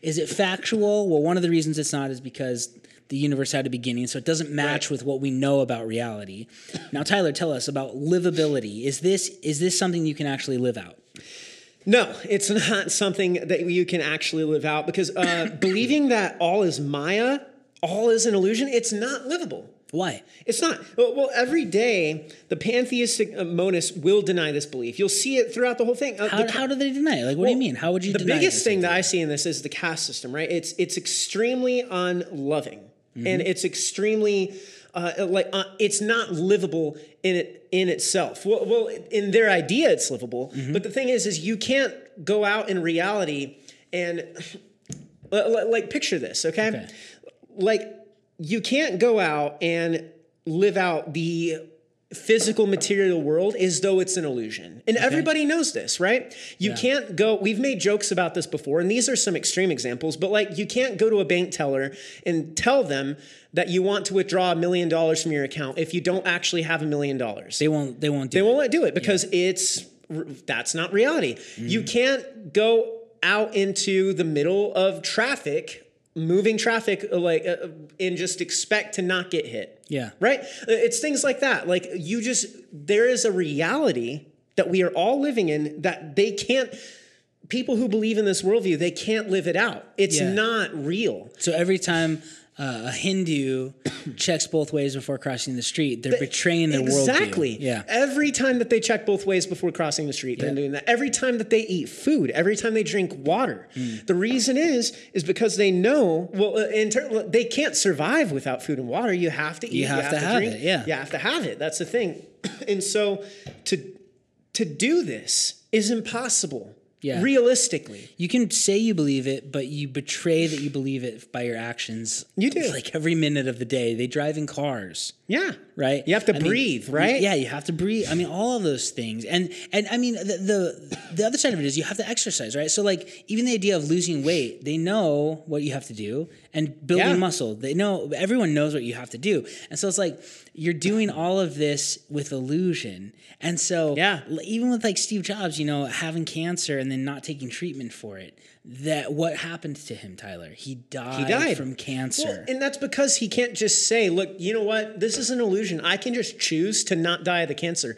Is it factual? Well, one of the reasons it's not is because the universe had a beginning, so it doesn't match with what we know about reality. Now, Tyler, tell us about livability. Is this something you can actually live out? No, it's not something that you can actually live out, because believing that all is Maya, all is an illusion, it's not livable. Why? It's not. Well, every day, the pantheistic monists will deny this belief. You'll see it throughout the whole thing. How do they deny it? What do you mean? How would you deny it? The biggest thing that I see in this is the caste system, right? It's extremely unloving, and it's extremely... it's not livable in itself. Well, in their idea, it's livable. But the thing is you can't go out in reality and picture this. Okay. You can't go out and live out the physical material world as though it's an illusion. And everybody knows this, right? You can't go, we've made jokes about this before, and these are some extreme examples, but you can't go to a bank teller and tell them that you want to withdraw $1 million from your account if you don't actually have $1 million. They won't do it because that's not reality. You can't go out into the middle of moving traffic and just expect to not get hit. Yeah. Right? It's things like that. There is a reality that we are all living in that they can't, people who believe in this worldview, they can't live it out. It's not real. So every time a Hindu checks both ways before crossing the street, they're betraying their worldview. Exactly. Yeah. Every time that they check both ways before crossing the street, they're doing that. Every time that they eat food, every time they drink water. The reason is because they know, they can't survive without food and water. You have to eat, you have to drink. You have to have it. That's the thing. And so to do this is impossible. Yeah. Realistically. You can say you believe it, but you betray that you believe it by your actions. You do. Every minute of the day. They drive in cars. Yeah. Right? You have to breathe, right? Yeah, you have to breathe. All of those things. And the other side of it is you have to exercise, right? So even the idea of losing weight, they know what you have to do. And building muscle, they know, everyone knows what you have to do. And so it's you're doing all of this with illusion. And so even with Steve Jobs, having cancer and then not taking treatment for it, what happened to him, Tyler? He died from cancer. Well, and that's because he can't just say, look, you know what? This is an illusion. I can just choose to not die of the cancer.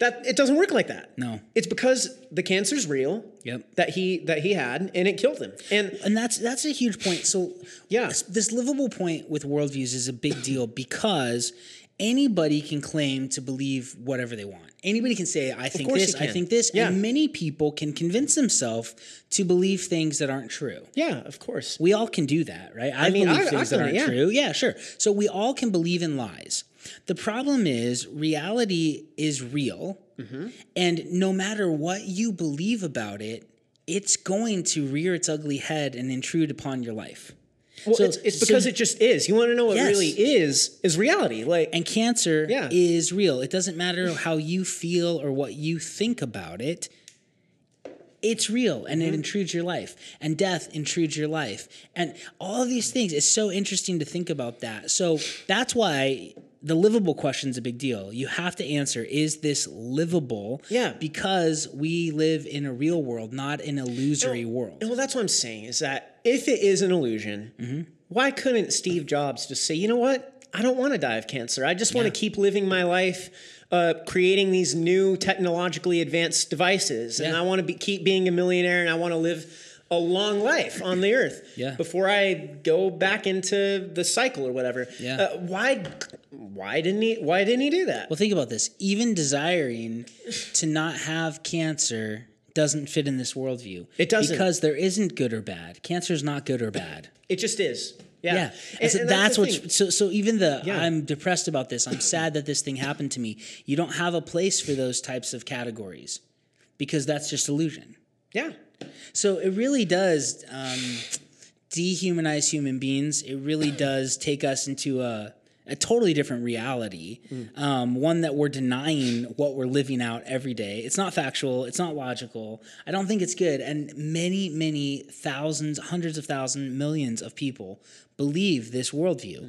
It doesn't work like that. No. It's because the cancer's real. Yep. That he had, and it killed him. And that's a huge point. So this livable point with worldviews is a big deal because anybody can claim to believe whatever they want. Anybody can say, I think this, I think this. Yeah. And many people can convince themselves to believe things that aren't true. Yeah, of course. We all can do that, right? I mean, I believe things that aren't true. Yeah, sure. So we all can believe in lies. The problem is reality is real. Mm-hmm. And no matter what you believe about it, it's going to rear its ugly head and intrude upon your life. Well, so, it's because it just is. You want to know what really is reality. Like, and cancer is real. It doesn't matter how you feel or what you think about it. It's real, and it intrudes your life. And death intrudes your life. And all of these things. It's so interesting to think about that. So that's why the livable question is a big deal. You have to answer, is this livable? Yeah. Because we live in a real world, not an illusory world. Well, that's what I'm saying, is that if it is an illusion, why couldn't Steve Jobs just say, you know what? I don't want to die of cancer. I just want to keep living my life creating these new technologically advanced devices. And I want to keep being a millionaire, and I want to live a long life on the earth before I go back into the cycle or whatever. Yeah. Why didn't he do that? Well, think about this. Even desiring to not have cancer doesn't fit in this worldview. It doesn't. Because there isn't good or bad. Cancer is not good or bad. It just is. Yeah. And so that's what's so even the I'm depressed about this, I'm sad that this thing happened to me. You don't have a place for those types of categories because that's just illusion. Yeah. So it really does dehumanize human beings. It really does take us into a totally different reality, one that we're denying what we're living out every day. It's not factual. It's not logical. I don't think it's good. And many, many thousands, hundreds of thousands, millions of people believe this worldview.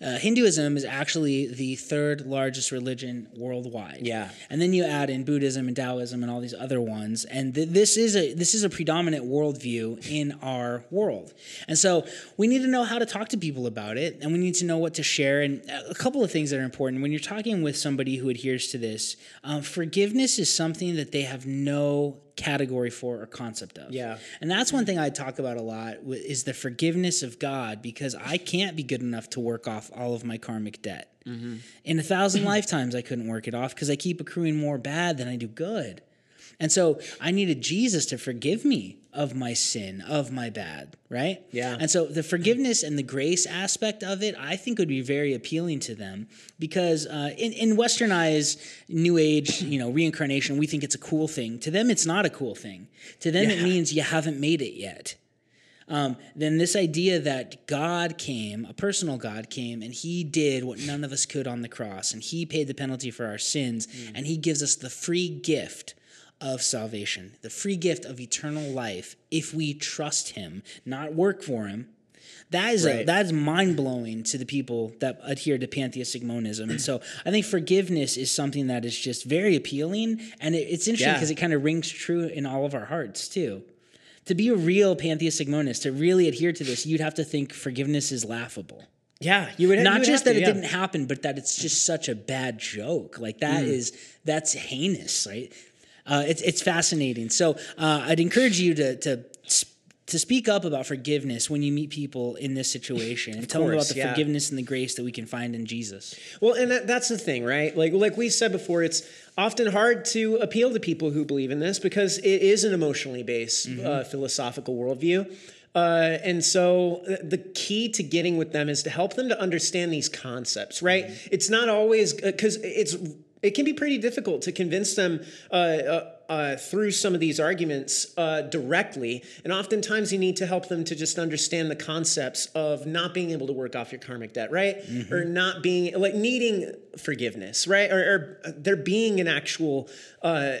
Hinduism is actually the third largest religion worldwide. Yeah. And then you add in Buddhism and Taoism and all these other ones. And this is a predominant worldview in our world. And so we need to know how to talk to people about it, and we need to know what to share. And a couple of things that are important. When you're talking with somebody who adheres to this, forgiveness is something that they have no category for or concept of. Yeah. And that's one thing I talk about a lot is the forgiveness of God, because I can't be good enough to work off all of my karmic debt. In 1,000 lifetimes, I couldn't work it off because I keep accruing more bad than I do good. And so I needed Jesus to forgive me of my sin, of my bad, right? Yeah. And so the forgiveness and the grace aspect of it, I think, would be very appealing to them because in Western eyes, New Age, reincarnation, we think it's a cool thing. To them, it's not a cool thing. To them, it means you haven't made it yet. Then this idea that God came, a personal God came, and he did what none of us could on the cross, and he paid the penalty for our sins, and he gives us the free gift of salvation, the free gift of eternal life, if we trust him, not work for him. That is mind-blowing to the people that adhere to pantheistic monism. And so I think forgiveness is something that is just very appealing, and it's interesting because it kind of rings true in all of our hearts, too. To be a real pantheistic monist, to really adhere to this, you'd have to think forgiveness is laughable. Yeah, you would. Not just that it didn't happen, but that it's just such a bad joke. Like that's heinous, right? It's fascinating. So I'd encourage you to speak up about forgiveness when you meet people in this situation, and tell them about the forgiveness and the grace that we can find in Jesus. Well, and that's the thing, right? Like we said before, it's often hard to appeal to people who believe in this because it is an emotionally based philosophical worldview. And so the key to getting with them is to help them to understand these concepts, right? Mm-hmm. It's not always because it can be pretty difficult to convince them through some of these arguments directly. And oftentimes you need to help them to just understand the concepts of not being able to work off your karmic debt, right? Mm-hmm. Or not being, like, needing forgiveness, right? Or there being an actual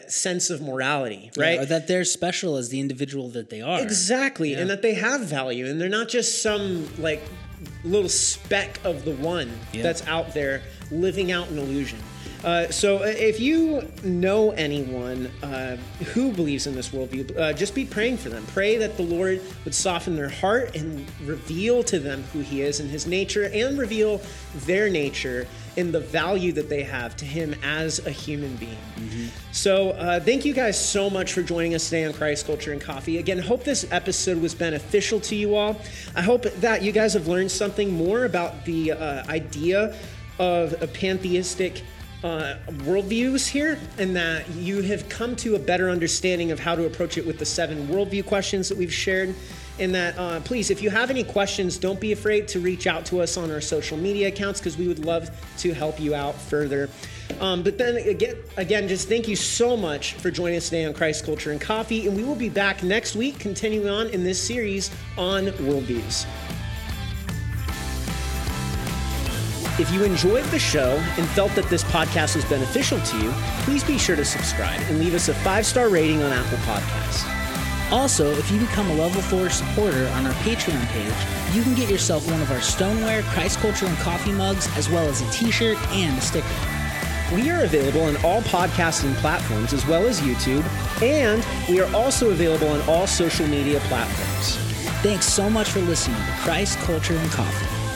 sense of morality, right? Yeah, or that they're special as the individual that they are. Exactly. Yeah. And that they have value. And they're not just some, like, little speck of the one that's out there living out an illusion. So if you know anyone who believes in this worldview, just be praying for them. Pray that the Lord would soften their heart and reveal to them who he is and his nature, and reveal their nature and the value that they have to him as a human being. So thank you guys so much for joining us today on Christ, Culture, and Coffee. Again, hope this episode was beneficial to you all. I hope that you guys have learned something more about the idea of pantheistic worldviews here, and that you have come to a better understanding of how to approach it with the 7 worldview questions that we've shared. And that please, if you have any questions, don't be afraid to reach out to us on our social media accounts, because we would love to help you out further. But then again, just thank you so much for joining us today on Christ, Culture, and Coffee. And we will be back next week, continuing on in this series on worldviews. If you enjoyed the show and felt that this podcast was beneficial to you, please be sure to subscribe and leave us a 5-star rating on Apple Podcasts. Also, if you become a level 4 supporter on our Patreon page, you can get yourself one of our stoneware, Christ, Culture, and Coffee mugs, as well as a t-shirt and a sticker. We are available on all podcasting platforms, as well as YouTube, and we are also available on all social media platforms. Thanks so much for listening to Christ, Culture, and Coffee.